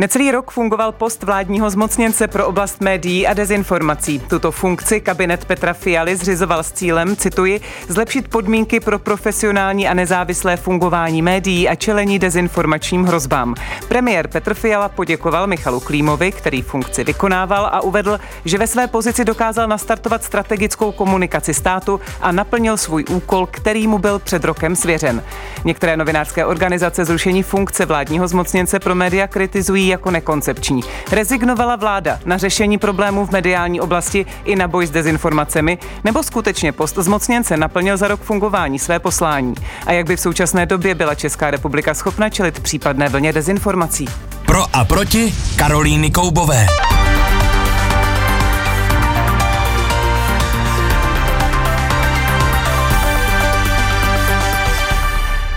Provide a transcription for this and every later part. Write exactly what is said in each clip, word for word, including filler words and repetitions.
Necelý rok fungoval post vládního zmocněnce pro oblast médií a dezinformací. Tuto funkci kabinet Petra Fialy zřizoval s cílem, cituji, zlepšit podmínky pro profesionální a nezávislé fungování médií a čelení dezinformačním hrozbám. Premiér Petr Fiala poděkoval Michalu Klímovi, který funkci vykonával, a uvedl, že ve své pozici dokázal nastartovat strategickou komunikaci státu a naplnil svůj úkol, který mu byl před rokem svěřen. Některé novinářské organizace zrušení funkce vládního zmocněnce pro média kritizují jako nekoncepční. Rezignovala vláda na řešení problémů v mediální oblasti i na boj s dezinformacemi, nebo skutečně post zmocněnce naplnil za rok fungování své poslání? A jak by v současné době byla Česká republika schopna čelit případné vlně dezinformací? Pro a proti Karolíny Koubové.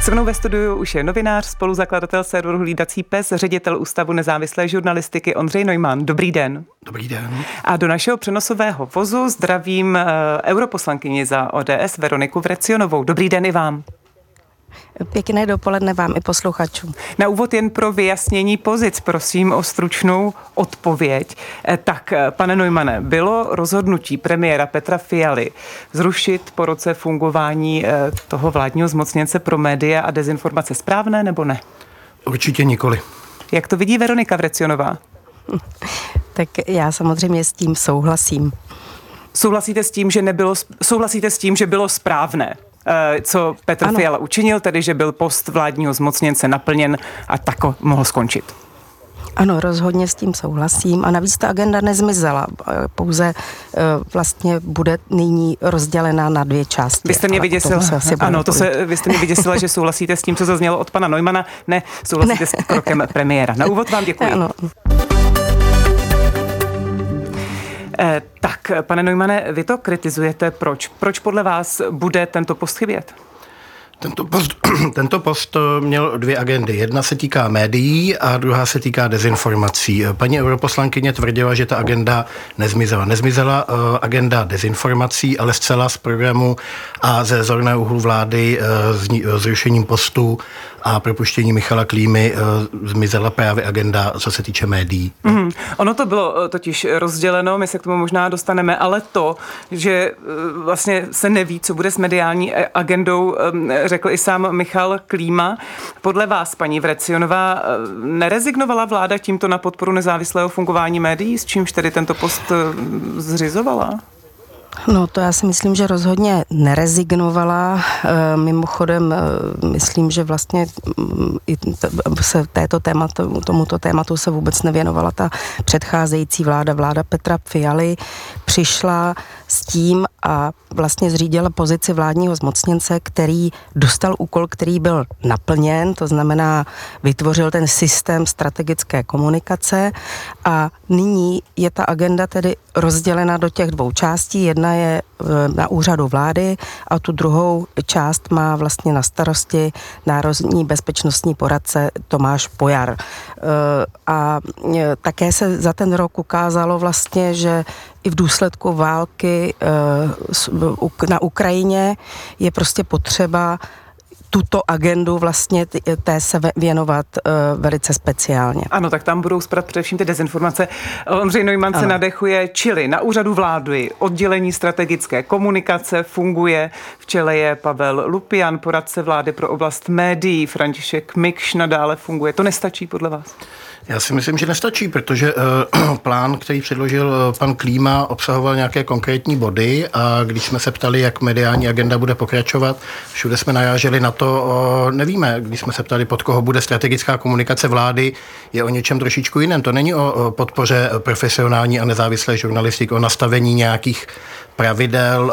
Se mnou ve studiu už je novinář, spoluzakladatel serveru Hlídací pes, ředitel Ústavu nezávislé žurnalistiky Ondřej Neumann. Dobrý den. Dobrý den. A do našeho přenosového vozu zdravím europoslankyni za O D S Veroniku Vrecionovou. Dobrý den i vám. Pěkné dopoledne vám i posluchačům. Na úvod jen pro vyjasnění pozic prosím o stručnou odpověď. Tak, pane Neumane, bylo rozhodnutí premiéra Petra Fialy zrušit po roce fungování toho vládního zmocněnce pro média a dezinformace správné, nebo ne? Určitě nikoli. Jak to vidí Veronika Vrecionová? Tak já samozřejmě s tím souhlasím. Souhlasíte s tím, že nebylo, souhlasíte s tím, že bylo správné, co Petr ano. Fiala učinil, tedy že byl post vládního zmocněnce naplněn a tak mohl skončit? Ano, rozhodně s tím souhlasím a navíc ta agenda nezmizela, pouze vlastně bude nyní rozdělena na dvě části. Vy jste mě vyděsila, ano, to se, vy jste mě vyděsila, že souhlasíte s tím, co zaznělo od pana Neumana, ne, souhlasíte ne. s krokem premiéra. Na úvod vám děkuji. Ano. Eh, tak, pane Neumane, vy to kritizujete. Proč? Proč podle vás bude tento post chybět? Tento post, tento post měl dvě agendy. Jedna se týká médií a druhá se týká dezinformací. Paní europoslankyně tvrdila, že ta agenda nezmizela. Nezmizela agenda dezinformací, ale zcela z programu a ze zorného úhlu vlády zrušením postu a propuštění Michala Klímy zmizela právě agenda, co se týče médií. Mm. Ono to bylo totiž rozděleno, my se k tomu možná dostaneme, ale to, že vlastně se neví, co bude s mediální agendou, řekl i sám Michal Klíma. Podle vás, paní Vrecionová, nerezignovala vláda tímto na podporu nezávislého fungování médií, s čímž tedy tento post zřizovala? No to já si myslím, že rozhodně nerezignovala. E, mimochodem, e, myslím, že vlastně i t- se této tématu, tomuto tématu se vůbec nevěnovala ta předcházející vláda. Vláda Petra Fialy přišla s tím a vlastně zřídila pozici vládního zmocněnce, který dostal úkol, který byl naplněn, to znamená vytvořil ten systém strategické komunikace a nyní je ta agenda tedy rozdělena do těch dvou částí. Jedna je na úřadu vlády a tu druhou část má vlastně na starosti národní bezpečnostní poradce Tomáš Pojar. A také se za ten rok ukázalo vlastně, že i v důsledku války na Ukrajině je prostě potřeba tuto agendu vlastně té se věnovat uh, velice speciálně. Ano, tak tam budou spadat především ty dezinformace. Ondřej Neumann se nadechuje, čili na úřadu vlády oddělení strategické komunikace funguje, v čele je Pavel Lupian, poradce vlády pro oblast médií, František Mikš nadále funguje. To nestačí podle vás? Já si myslím, že nestačí, protože uh, plán, který předložil pan Klíma, obsahoval nějaké konkrétní body a když jsme se ptali, jak mediální agenda bude pokračovat, všude jsme naráželi na to, uh, nevíme, když jsme se ptali, pod koho bude strategická komunikace vlády, je o něčem trošičku jiném. To není o, o podpoře profesionální a nezávislé žurnalistiky, o nastavení nějakých pravidel,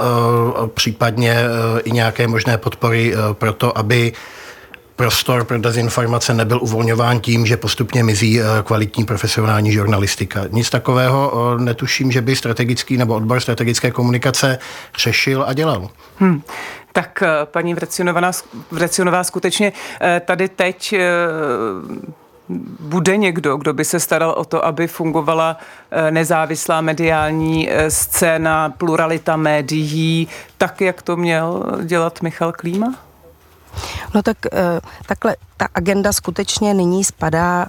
uh, případně uh, i nějaké možné podpory uh, pro to, aby prostor pro dezinformace nebyl uvolňován tím, že postupně mizí kvalitní profesionální žurnalistika. Nic takového netuším, že by strategický nebo odbor strategické komunikace řešil a dělal. Hmm. Tak paní Vrecionová, Vrecionová skutečně tady teď bude někdo, kdo by se staral o to, aby fungovala nezávislá mediální scéna, pluralita médií, tak jak to měl dělat Michal Klíma? No tak takhle, ta agenda skutečně nyní spadá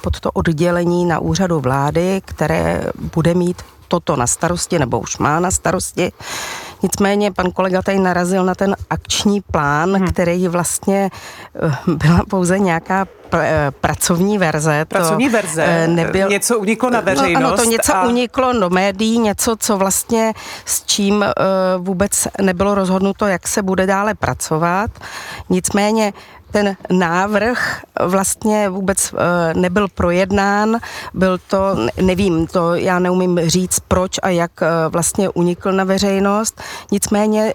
pod to oddělení na úřadu vlády, které bude mít toto na starosti, nebo už má na starosti. Nicméně pan kolega tady narazil na ten akční plán, hmm. který vlastně byla pouze nějaká pr- pracovní verze. Pracovní to, verze, nebyl, něco uniklo na veřejnost. No, ano, to něco a... uniklo do médií, něco, co vlastně s čím uh, vůbec nebylo rozhodnuto, jak se bude dále pracovat. Nicméně ten návrh vlastně vůbec nebyl projednán, byl to, nevím, to já neumím říct, proč a jak vlastně unikl na veřejnost, nicméně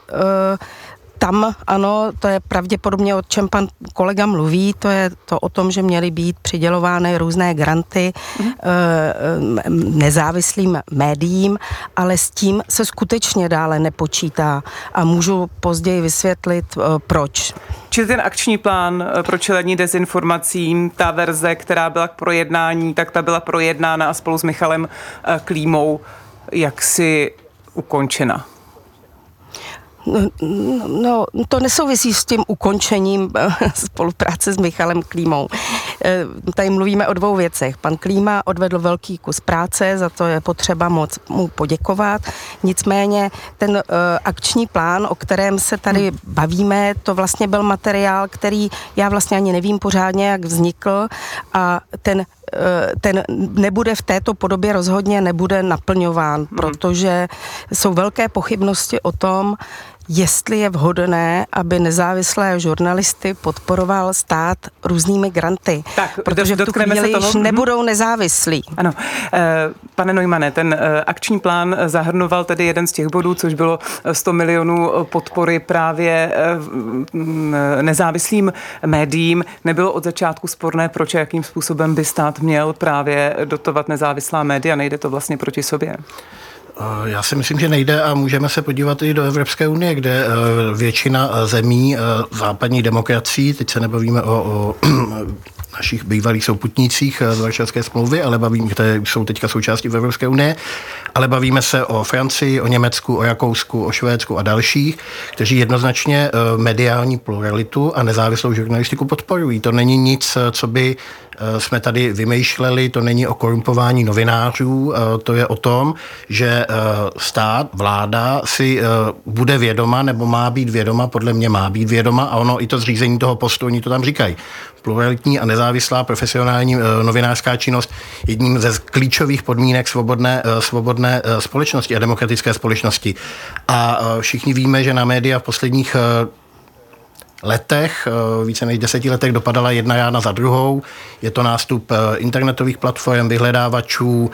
tam, ano, to je pravděpodobně, o čem pan kolega mluví, to je to o tom, že měly být přidělovány různé granty mm-hmm. nezávislým médiím, ale s tím se skutečně dále nepočítá a můžu později vysvětlit, proč. Čili ten akční plán pro čelení dezinformacím, ta verze, která byla k projednání, tak ta byla projednána a spolu s Michalem Klímou jaksi ukončena. No, to nesouvisí s tím ukončením spolupráce s Michalem Klímou. Tady mluvíme o dvou věcech. Pan Klíma odvedl velký kus práce, za to je potřeba moc mu poděkovat. Nicméně ten uh, akční plán, o kterém se tady bavíme, to vlastně byl materiál, který já vlastně ani nevím pořádně, jak vznikl, a ten ten nebude v této podobě, rozhodně nebude naplňován, protože jsou velké pochybnosti o tom, jestli je vhodné, aby nezávislé žurnalisty podporoval stát různými granty. Tak, protože do, v tu chvíli již nebudou nezávislí. Ano. Pane Neumanne, ten akční plán zahrnoval tedy jeden z těch bodů, což bylo sto milionů podpory právě nezávislým médiím. Nebylo od začátku sporné, proč a jakým způsobem by stát měl právě dotovat nezávislá média. Nejde to vlastně proti sobě? Já si myslím, že nejde, a můžeme se podívat i do Evropské unie, kde většina zemí západní demokracií, teď se nebavíme o, o našich bývalých souputnících z Varšavské smlouvy, ale bavíme, které jsou teďka součástí v Evropské unie, ale bavíme se o Francii, o Německu, o Rakousku, o Švédsku a dalších, kteří jednoznačně mediální pluralitu a nezávislou žurnalistiku podporují. To není nic, co by jsme tady vymýšleli, to není o korumpování novinářů, to je o tom, že stát, vláda si bude vědoma, nebo má být vědoma, podle mě má být vědoma, a ono i to zřízení toho postu, oni to tam říkají. Pluralitní a nezávislá profesionální novinářská činnost jedním ze klíčových podmínek svobodné, svobodné společnosti a demokratické společnosti. A všichni víme, že na média v posledních letech, více než deseti letech dopadala jedna rána za druhou. Je to nástup internetových platform, vyhledávačů,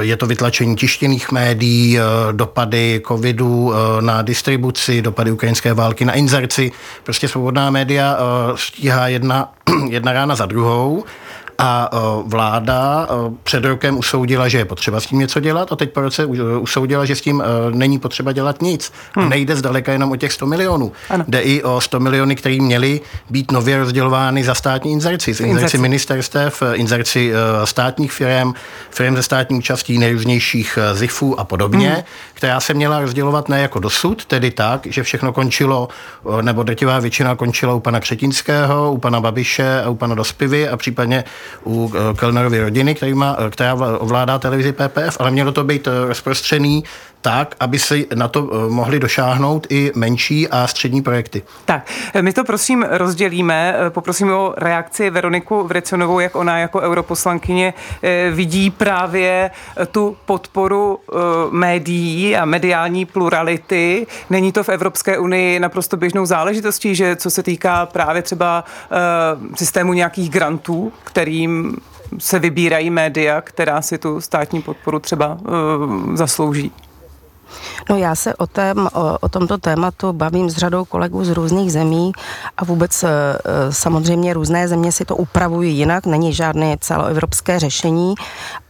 je to vytlačení tištěných médií, dopady covidu na distribuci, dopady ukrajinské války na inzerci. Prostě svobodná média stíhá jedna, jedna rána za druhou. A vláda před rokem usoudila, že je potřeba s tím něco dělat, a teď po roce usoudila, že s tím není potřeba dělat nic. Hmm. Nejde zdaleka jenom o těch sto milionů. Ano. Jde i o sto miliony, které měly být nově rozdělovány za státní inzerci. Inzerci, inzerci. ministerstev, inzerci státních firm, firm ze státní účastí, nejrůznějších zifů a podobně, hmm. která se měla rozdělovat ne jako dosud, tedy tak, že všechno končilo, nebo drtivá většina končila u pana Křetiňského, u pana Babiše a u pana Dospivy a případně u Kellnerovy rodiny, který má, která ovládá televizi P P F, ale mělo to být rozprostřený tak, aby si na to mohli došáhnout i menší a střední projekty. Tak, my to prosím rozdělíme. Poprosím o reakci Veroniku Vrecionovou, jak ona jako europoslankyně vidí právě tu podporu médií a mediální plurality. Není to v Evropské unii naprosto běžnou záležitostí, že co se týká právě třeba systému nějakých grantů, kterým se vybírají média, která si tu státní podporu třeba zaslouží? No já se o, tém, o, o tomto tématu bavím s řadou kolegů z různých zemí a vůbec e, samozřejmě různé země si to upravují jinak, není žádné celoevropské řešení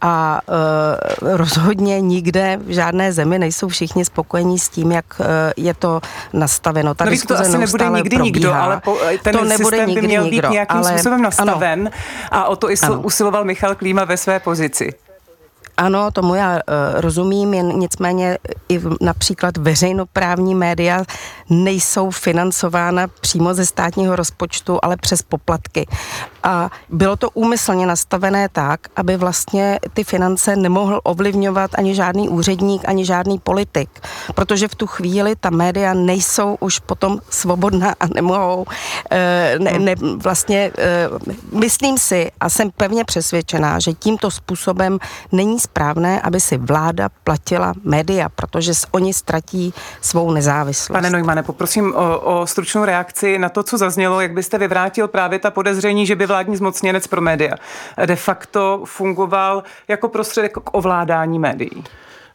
a e, rozhodně nikde v žádné zemi nejsou všichni spokojení s tím, jak e, je to nastaveno. Ta no víc, to asi nebude nikdy probíhá. Nikdo, ale po, ten to systém by měl nikdo, být nějakým ale, způsobem nastaven ano, a o to i ano. usiloval Michal Klíma ve své pozici. Ano, tomu já uh, rozumím, jen nicméně i například veřejnoprávní média nejsou financována přímo ze státního rozpočtu, ale přes poplatky. A bylo to úmyslně nastavené tak, aby vlastně ty finance nemohl ovlivňovat ani žádný úředník, ani žádný politik, protože v tu chvíli ta média nejsou už potom svobodná a nemohou uh, ne, ne, vlastně, uh, myslím si a jsem pevně přesvědčená, že tímto způsobem není správné, aby si vláda platila média, protože oni ztratí svou nezávislost. Pane Neumane, poprosím o, o stručnou reakci na to, co zaznělo, jak byste vyvrátil právě ta podezření, že by vládní zmocněnec pro média de facto fungoval jako prostředek k ovládání médií.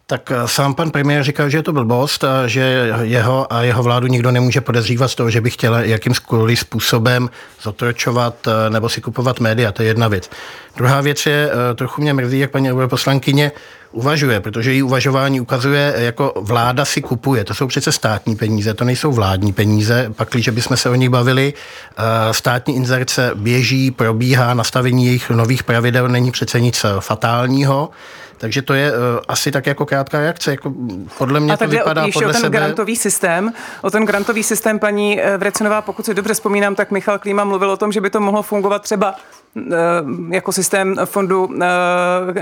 Tak sám pan premiér říkal, že je to blbost, že jeho a jeho vládu nikdo nemůže podezřívat z toho, že by chtěl jakýmkoliv způsobem zotročovat nebo si kupovat média, to je jedna věc. Druhá věc je, trochu mě mrzí, jak paní europoslankyně uvažuje, protože její uvažování ukazuje, jako vláda si kupuje. To jsou přece státní peníze, to nejsou vládní peníze, pakliže bychom se o nich bavili. Státní inzerce běží, probíhá, nastavení jejich nových pravidel není přece nic fatálního. Takže to je uh, asi tak jako krátká reakce, jako podle mě to vypadá podle sebe. A tak jde o ten grantový systém, o ten grantový systém paní Vrecionová, pokud si dobře vzpomínám, tak Michal Klíma mluvil o tom, že by to mohlo fungovat třeba jako systém fondu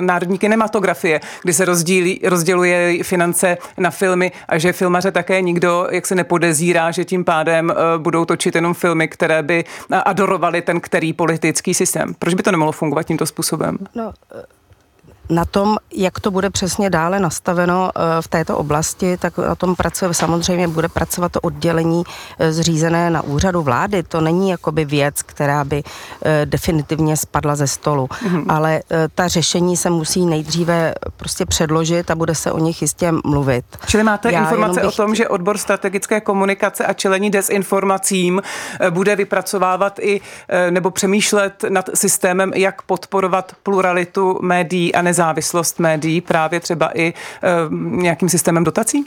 národní kinematografie, kdy se rozdílí, rozděluje finance na filmy a že filmaře také nikdo, jak se nepodezírá, že tím pádem budou točit jenom filmy, které by adorovaly ten který politický systém. Proč by to nemohlo fungovat tímto způsobem? No, na tom, jak to bude přesně dále nastaveno v této oblasti, tak na tom pracuje, samozřejmě bude pracovat to oddělení zřízené na úřadu vlády. To není jakoby věc, která by definitivně spadla ze stolu. Mm-hmm. Ale ta řešení se musí nejdříve prostě předložit a bude se o nich jistě mluvit. Čili máte Já informace bych... o tom, že odbor strategické komunikace a čelení dezinformacím bude vypracovávat i nebo přemýšlet nad systémem, jak podporovat pluralitu médií a nez závislost médií právě třeba i e, nějakým systémem dotací?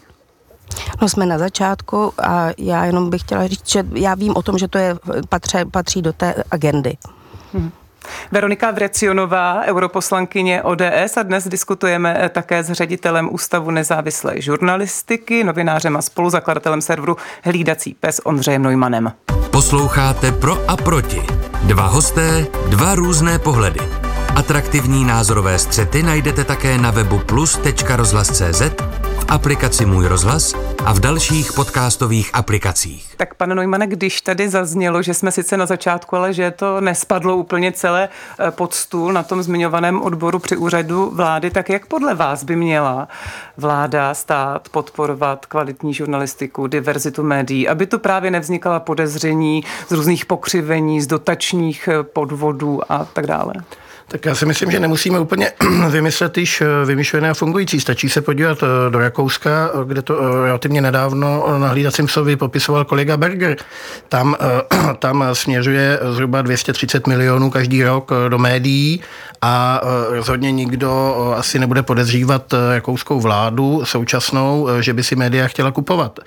No, jsme na začátku a já jenom bych chtěla říct, že já vím o tom, že to je, patří, patří do té agendy. Hmm. Veronika Vrecionová, europoslankyně O D S a dnes diskutujeme také s ředitelem Ústavu nezávislé žurnalistiky, novinářem a spoluzakladatelem serveru Hlídací pes Ondřejem Neumannem. Posloucháte Pro a proti. Dva hosté, dva různé pohledy. Atraktivní názorové střety najdete také na webu plus tečka rozhlas tečka cé zet, v aplikaci Můj rozhlas a v dalších podcastových aplikacích. Tak pane Neumane, když tady zaznělo, že jsme sice na začátku, ale že to nespadlo úplně celé pod stůl na tom zmiňovaném odboru při úřadu vlády, tak jak podle vás by měla vláda, stát podporovat kvalitní žurnalistiku, diverzitu médií, aby to právě nevznikala podezření z různých pokřivení, z dotačních podvodů a tak dále? Tak já si myslím, že nemusíme úplně vymyslet již vymyšlené a fungující. Stačí se podívat do Rakouska, kde to relativně nedávno na Hlídacím psovi popisoval kolega Berger. Tam, tam směřuje zhruba dvě stě třicet milionů každý rok do médií a rozhodně nikdo asi nebude podezřívat rakouskou vládu současnou, že by si média chtěla kupovat.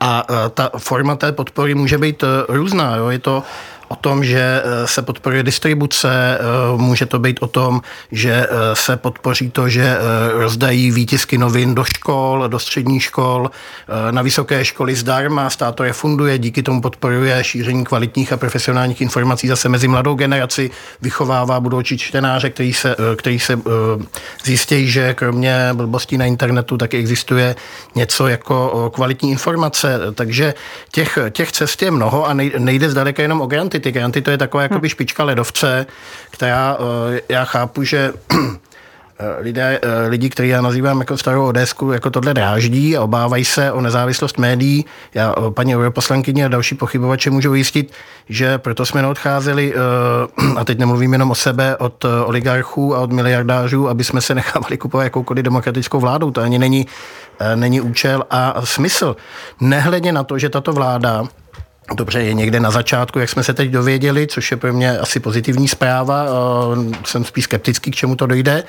A ta forma té podpory může být různá. Jo? Je to o tom, že se podporuje distribuce, může to být o tom, že se podpoří to, že rozdají výtisky novin do škol, do středních škol, na vysoké školy zdarma, stát to refunduje, díky tomu podporuje šíření kvalitních a profesionálních informací zase mezi mladou generaci, vychovává budoucí čtenáře, který se, který se zjistí, že kromě blbostí na internetu taky existuje něco jako kvalitní informace, takže těch, těch cest je mnoho a nejde zdaleka jenom o granty. Ty granty, to je taková jakoby špička ledovce, která, já chápu, že lidé, lidi, který já nazývám jako starou odesku, jako tohle dráždí a obávají se o nezávislost médií. Já, paní europoslankyně a další pochybovače můžou ujistit, že proto jsme neodcházeli, a teď nemluvím jenom o sebe, od oligarchů a od miliardářů, aby jsme se nechávali kupovat jakoukoliv demokratickou vládou. To ani není, není účel a smysl. Nehledě na to, že tato vláda Dobře, je někde na začátku, jak jsme se teď dověděli, což je pro mě asi pozitivní zpráva, jsem spíš skeptický, k čemu to dojde,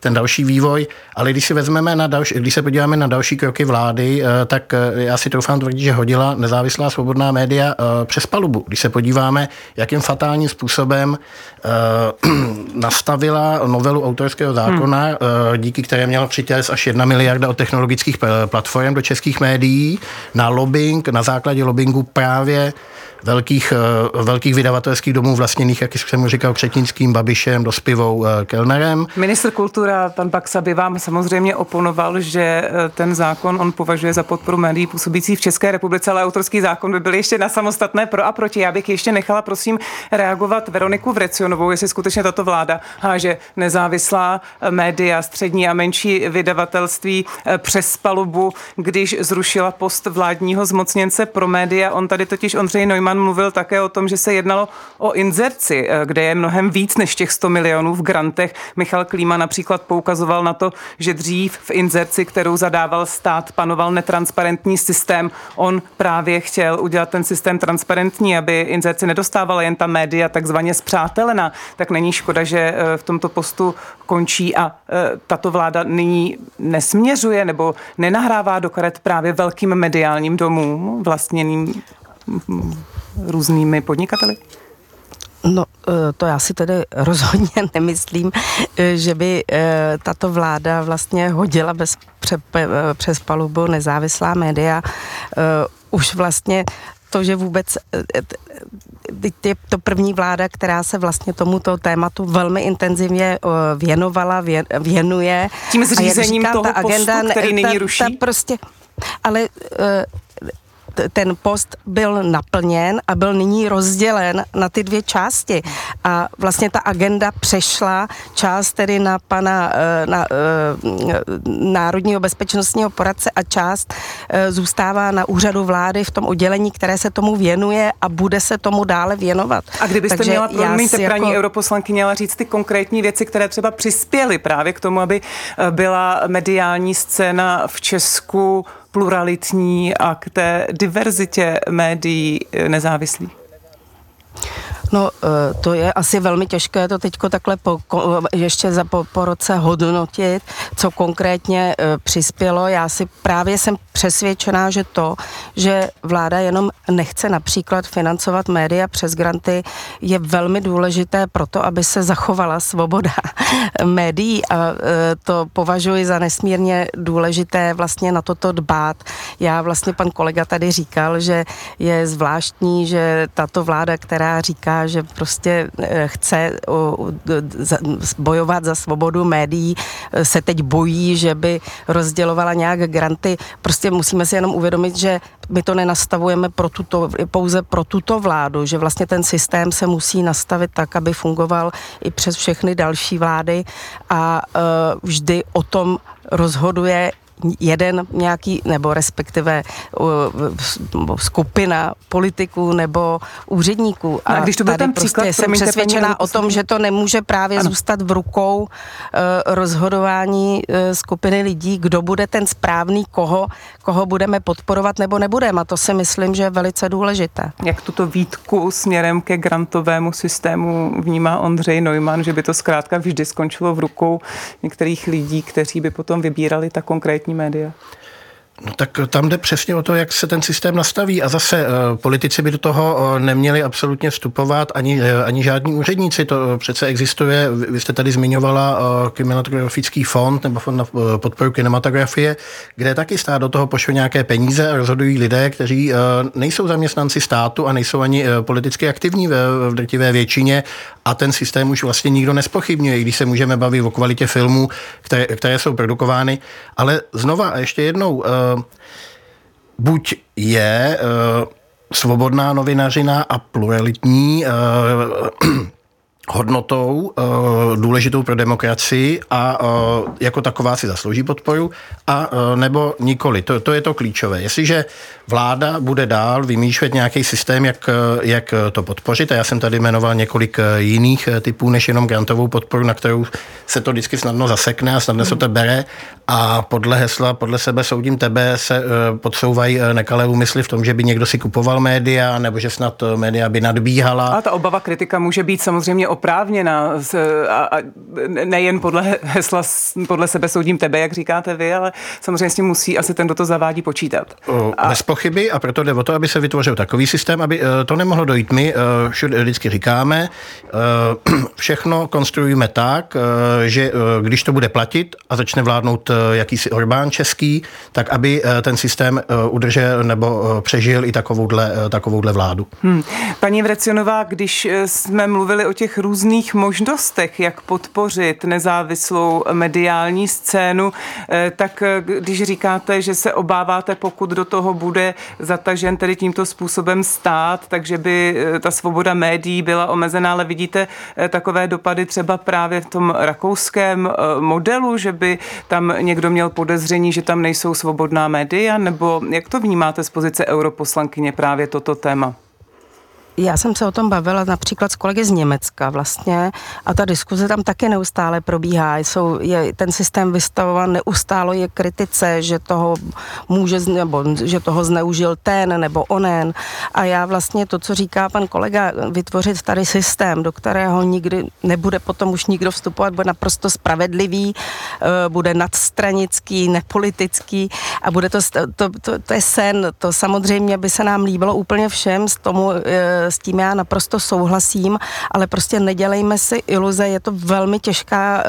ten další vývoj, ale když si vezmeme na další, když se podíváme na další kroky vlády, tak já si troufám tvrdit, že hodila nezávislá svobodná média přes palubu. Když se podíváme, jakým fatálním způsobem nastavila novelu autorského zákona, hmm. díky které měla přitéct až jedna miliarda od technologických platform do českých médií na lobbying, na základě lobbyingu právě velkých, velkých vydavatelských domů vlastněných, jak jsem říkal, Křetiňským, Babišem, Dospivou, Kellnerem. Ministr kultura, pan Paxa, by vám samozřejmě oponoval, že ten zákon on považuje za podporu médií působících v České republice, ale autorský zákon by byl ještě na samostatné pro a proti. Já bych ještě nechala, prosím, reagovat Veroniku Vrecionovou, jestli skutečně tato vláda háže nezávislá média, střední a menší vydavatelství přes palubu, když zrušila post vládního zmocněnce pro média. On tady totiž Ondřej Neumann mluvil také o tom, že se jednalo o inzerci, kde je mnohem víc než těch sto milionů v grantech. Michal Klíma například poukazoval na to, že dřív v inzerci, kterou zadával stát, panoval netransparentní systém. On právě chtěl udělat ten systém transparentní, aby inzerci nedostávala jen ta média takzvaně zpřátelená. Tak není škoda, že v tomto postu končí a tato vláda nyní nesměřuje nebo nenahrává do karet právě velkým mediálním domům vlastněným různými podnikateli? No, to já si tedy rozhodně nemyslím, že by tato vláda vlastně hodila bez přes palubu nezávislá média. Už vlastně to, že vůbec je to první vláda, která se vlastně tomuto tématu velmi intenzivně věnovala, věnuje. Tím zřízením toho ta postu, agenda, který nyní ruší? Ta, ta prostě, ale... ten post byl naplněn a byl nyní rozdělen na ty dvě části. A vlastně ta agenda přešla část tedy na pana na, na, národního bezpečnostního poradce a část zůstává na úřadu vlády v tom oddělení, které se tomu věnuje a bude se tomu dále věnovat. A kdybyste Takže měla, promiňte, jako... paní europoslankyně, ale říct ty konkrétní věci, které třeba přispěly právě k tomu, aby byla mediální scéna v Česku pluralitní a k té diverzitě médií nezávislých? No, to je asi velmi těžké to teďko takhle po, ještě za po, po roce hodnotit, co konkrétně přispělo. Já si právě jsem přesvědčená, že to, že vláda jenom nechce například financovat média přes granty, je velmi důležité proto, aby se zachovala svoboda médií, a to považuji za nesmírně důležité vlastně na toto dbát. Já vlastně pan kolega tady říkal, že je zvláštní, že tato vláda, která říká, že prostě chce bojovat za svobodu médií, se teď bojí, že by rozdělovala nějak granty. Prostě musíme si jenom uvědomit, že my to nenastavujeme pro tuto, pouze pro tuto vládu, že vlastně ten systém se musí nastavit tak, aby fungoval i přes všechny další vlády a vždy o tom rozhoduje jeden nějaký, nebo respektive uh, skupina politiků nebo úředníků. A, a když to byl ten příklad, prostě jsem přesvědčená o tom, že to nemůže právě ano. zůstat v rukou uh, rozhodování uh, skupiny lidí, kdo bude ten správný, koho, koho budeme podporovat nebo nebudeme. A to si myslím, že je velice důležité. Jak tuto výtku směrem ke grantovému systému vnímá Ondřej Neumann, že by to zkrátka vždy skončilo v rukou některých lidí, kteří by potom vybírali ta konkrétní média? No tak tam jde přesně o to, jak se ten systém nastaví a zase eh, politici by do toho eh, neměli absolutně vstupovat, ani, eh, ani žádní úředníci, to přece existuje, vy, vy jste tady zmiňovala eh, kinematografický fond nebo fond na eh, podporu kinematografie, kde taky stát do toho pošle nějaké peníze a rozhodují lidé, kteří eh, nejsou zaměstnanci státu a nejsou ani eh, politicky aktivní ve, v drtivé většině a ten systém už vlastně nikdo nespochybňuje, i když se můžeme bavit o kvalitě filmů, které, které jsou produkovány, ale znova a ještě jednou eh, buď je uh, svobodná novinařina a pluralitní uh, hodnotou důležitou pro demokracii a jako taková si zaslouží podporu, a nebo nikoli. To, to je to klíčové. Jestliže vláda bude dál vymýšlet nějaký systém, jak, jak to podpořit, a já jsem tady jmenoval několik jiných typů, než jenom grantovou podporu, na kterou se to vždycky snadno zasekne a snadno se to bere, a podle hesla, podle sebe soudím tebe, se podsouvají nekalé úmysly v tom, že by někdo si kupoval média, nebo že snad média by nadbíhala. A ta obava, kritika může být samozřejmě oprávněná, a nejen podle hesla podle sebe soudím tebe, jak říkáte vy, ale samozřejmě s tím musí asi ten, kdo to zavádí, počítat. A... Bez pochyby, a proto jde o to, aby se vytvořil takový systém, aby to nemohlo dojít. My všude vždycky říkáme, všechno konstruujeme tak, že když to bude platit a začne vládnout jakýsi Orbán český, tak aby ten systém udržel nebo přežil i takovouhle, takovouhle vládu. Hmm. Paní Vrecionová, když jsme mluvili o těch různých možnostech, jak podpořit nezávislou mediální scénu, tak když říkáte, že se obáváte, pokud do toho bude zatažen tedy tímto způsobem stát, takže by ta svoboda médií byla omezená, ale vidíte takové dopady třeba právě v tom rakouském modelu, že by tam někdo měl podezření, že tam nejsou svobodná média, nebo jak to vnímáte z pozice europoslankyně právě toto téma? Já jsem se o tom bavila například s kolegy z Německa vlastně, a ta diskuze tam také neustále probíhá. Jsou, je ten systém vystavován neustále je kritice, že toho může, nebo že toho zneužil ten nebo onen. A já vlastně to, co říká pan kolega, vytvořit tady systém, do kterého nikdy nebude potom už nikdo vstupovat, bude naprosto spravedlivý, bude nadstranický, nepolitický, a bude to, to, to, to je sen. To samozřejmě by se nám líbilo úplně všem, s tomu s tím já naprosto souhlasím, ale prostě nedělejme si iluze, je to velmi těžká,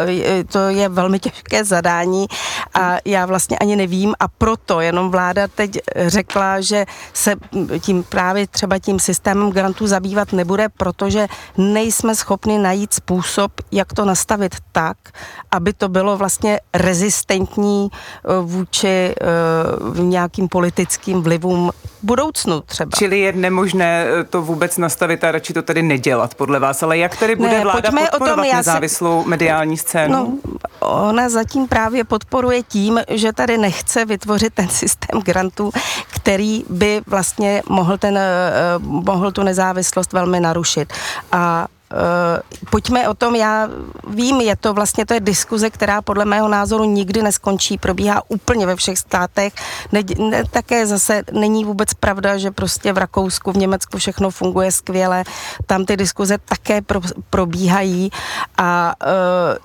to je velmi těžké zadání, a já vlastně ani nevím, a proto jenom vláda teď řekla, že se tím právě třeba tím systémem grantů zabývat nebude, protože nejsme schopni najít způsob, jak to nastavit tak, aby to bylo vlastně rezistentní vůči nějakým politickým vlivům v budoucnu třeba. Čili je nemožné to vůbec nastavit a radši to tedy nedělat podle vás, ale jak tedy bude ne, vláda podporovat tom, nezávislou si... mediální scénu? No, ona zatím právě podporuje tím, že tady nechce vytvořit ten systém grantů, který by vlastně mohl, ten, mohl tu nezávislost velmi narušit. A pojďme o tom, já vím, je to vlastně, to je diskuze, která podle mého názoru nikdy neskončí, probíhá úplně ve všech státech, ne, ne, také zase není vůbec pravda, že prostě v Rakousku, v Německu všechno funguje skvěle, tam ty diskuze také pro, probíhají a uh,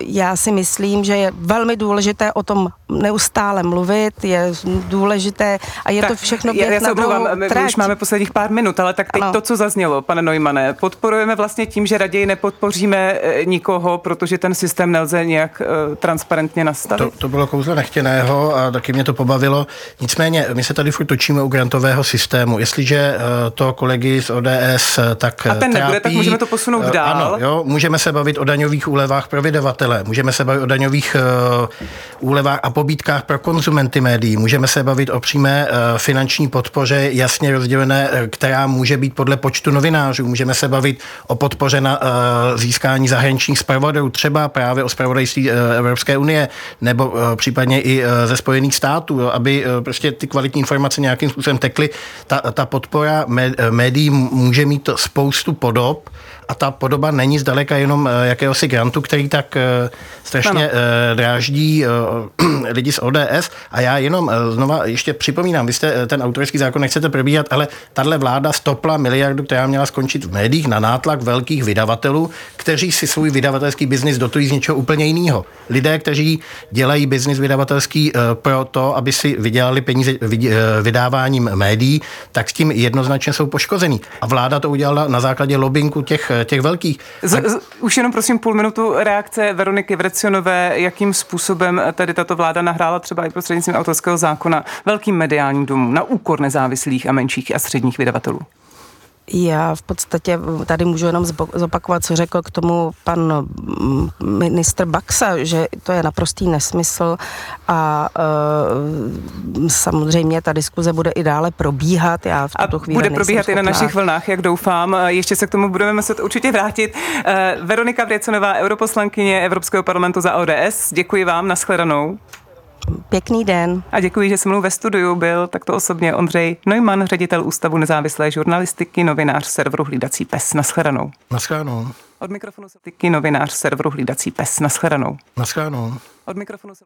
já si myslím, že je velmi důležité o tom neustále mluvit, je důležité a je tak, to všechno pět já, já na druhou trať. My už máme posledních pár minut, ale tak teď ano. To, co zaznělo, pane Neumanne, podporujeme vlastně tím, že raději nepodpoříme nikoho, protože ten systém nelze nějak uh, transparentně nastavit. To, to bylo kouzlo nechtěného a taky mě to pobavilo. Nicméně, my se tady furt točíme u grantového systému. Jestliže uh, to kolegy z O D S uh, tak A ten trápí, nebude, tak můžeme to posunout dál. Uh, ano, jo, můžeme se bavit o daňových úlevách pro vydavatele, můžeme se bavit o daňových uh, úlevách a pobídkách pro konzumenty médií, můžeme se bavit o přímé uh, finanční podpoře, jasně rozdělené, uh, která může být podle počtu novinářů, můžeme se bavit o podpoře na uh, získání zahraničních zpravodajů, třeba právě o zpravodajství uh, Evropské unie, nebo uh, případně i uh, ze Spojených států, jo, aby uh, prostě ty kvalitní informace nějakým způsobem tekly. Ta, ta podpora médi- médií může mít spoustu podob a ta podoba není zdaleka jenom uh, jakéhosi grantu, který tak uh, strašně uh, dráždí uh, lidi z O D S. A já jenom uh, znova ještě připomínám, vy jste ten autorský zákon nechcete probíhat, ale tahle vláda stopla miliardu, která měla skončit v médiích na nátlak velkých vydavatelů, kteří si svůj vydavatelský biznis dotují z něčeho úplně jiného. Lidé, kteří dělají biznis vydavatelský pro to, aby si vydělali peníze vydáváním médií, tak s tím jednoznačně jsou poškození. A vláda to udělala na základě lobbingu těch, těch velkých. Z, a... z, už jenom prosím půl minutu reakce Veroniky Vrecionové, jakým způsobem tady tato vláda nahrála třeba i prostřednictvím autorského zákona velkým mediálním domům na úkor nezávislých a menších a středních vydavatelů. Já v podstatě tady můžu jenom zopakovat, co řekl k tomu pan ministr Baxa, že to je naprostý nesmysl a e, samozřejmě ta diskuze bude i dále probíhat. Já v tuto chvíli bude probíhat i na našich vlnách, jak doufám. Ještě se k tomu budeme muset určitě vrátit. E, Veronika Vrecionová, europoslankyně Evropského parlamentu za O D S, děkuji vám, nashledanou. Pěkný den. A děkuji, že se mnou ve studiu byl takto osobně Ondřej Neumann, ředitel Ústavu nezávislé žurnalistiky, novinář serveru Hlídací pes. Nashledanou. Nashledanou. Od mikrofonu se... Novinář serveru Hlídací pes. Nashledanou. Nashledanou. Od mikrofonu se...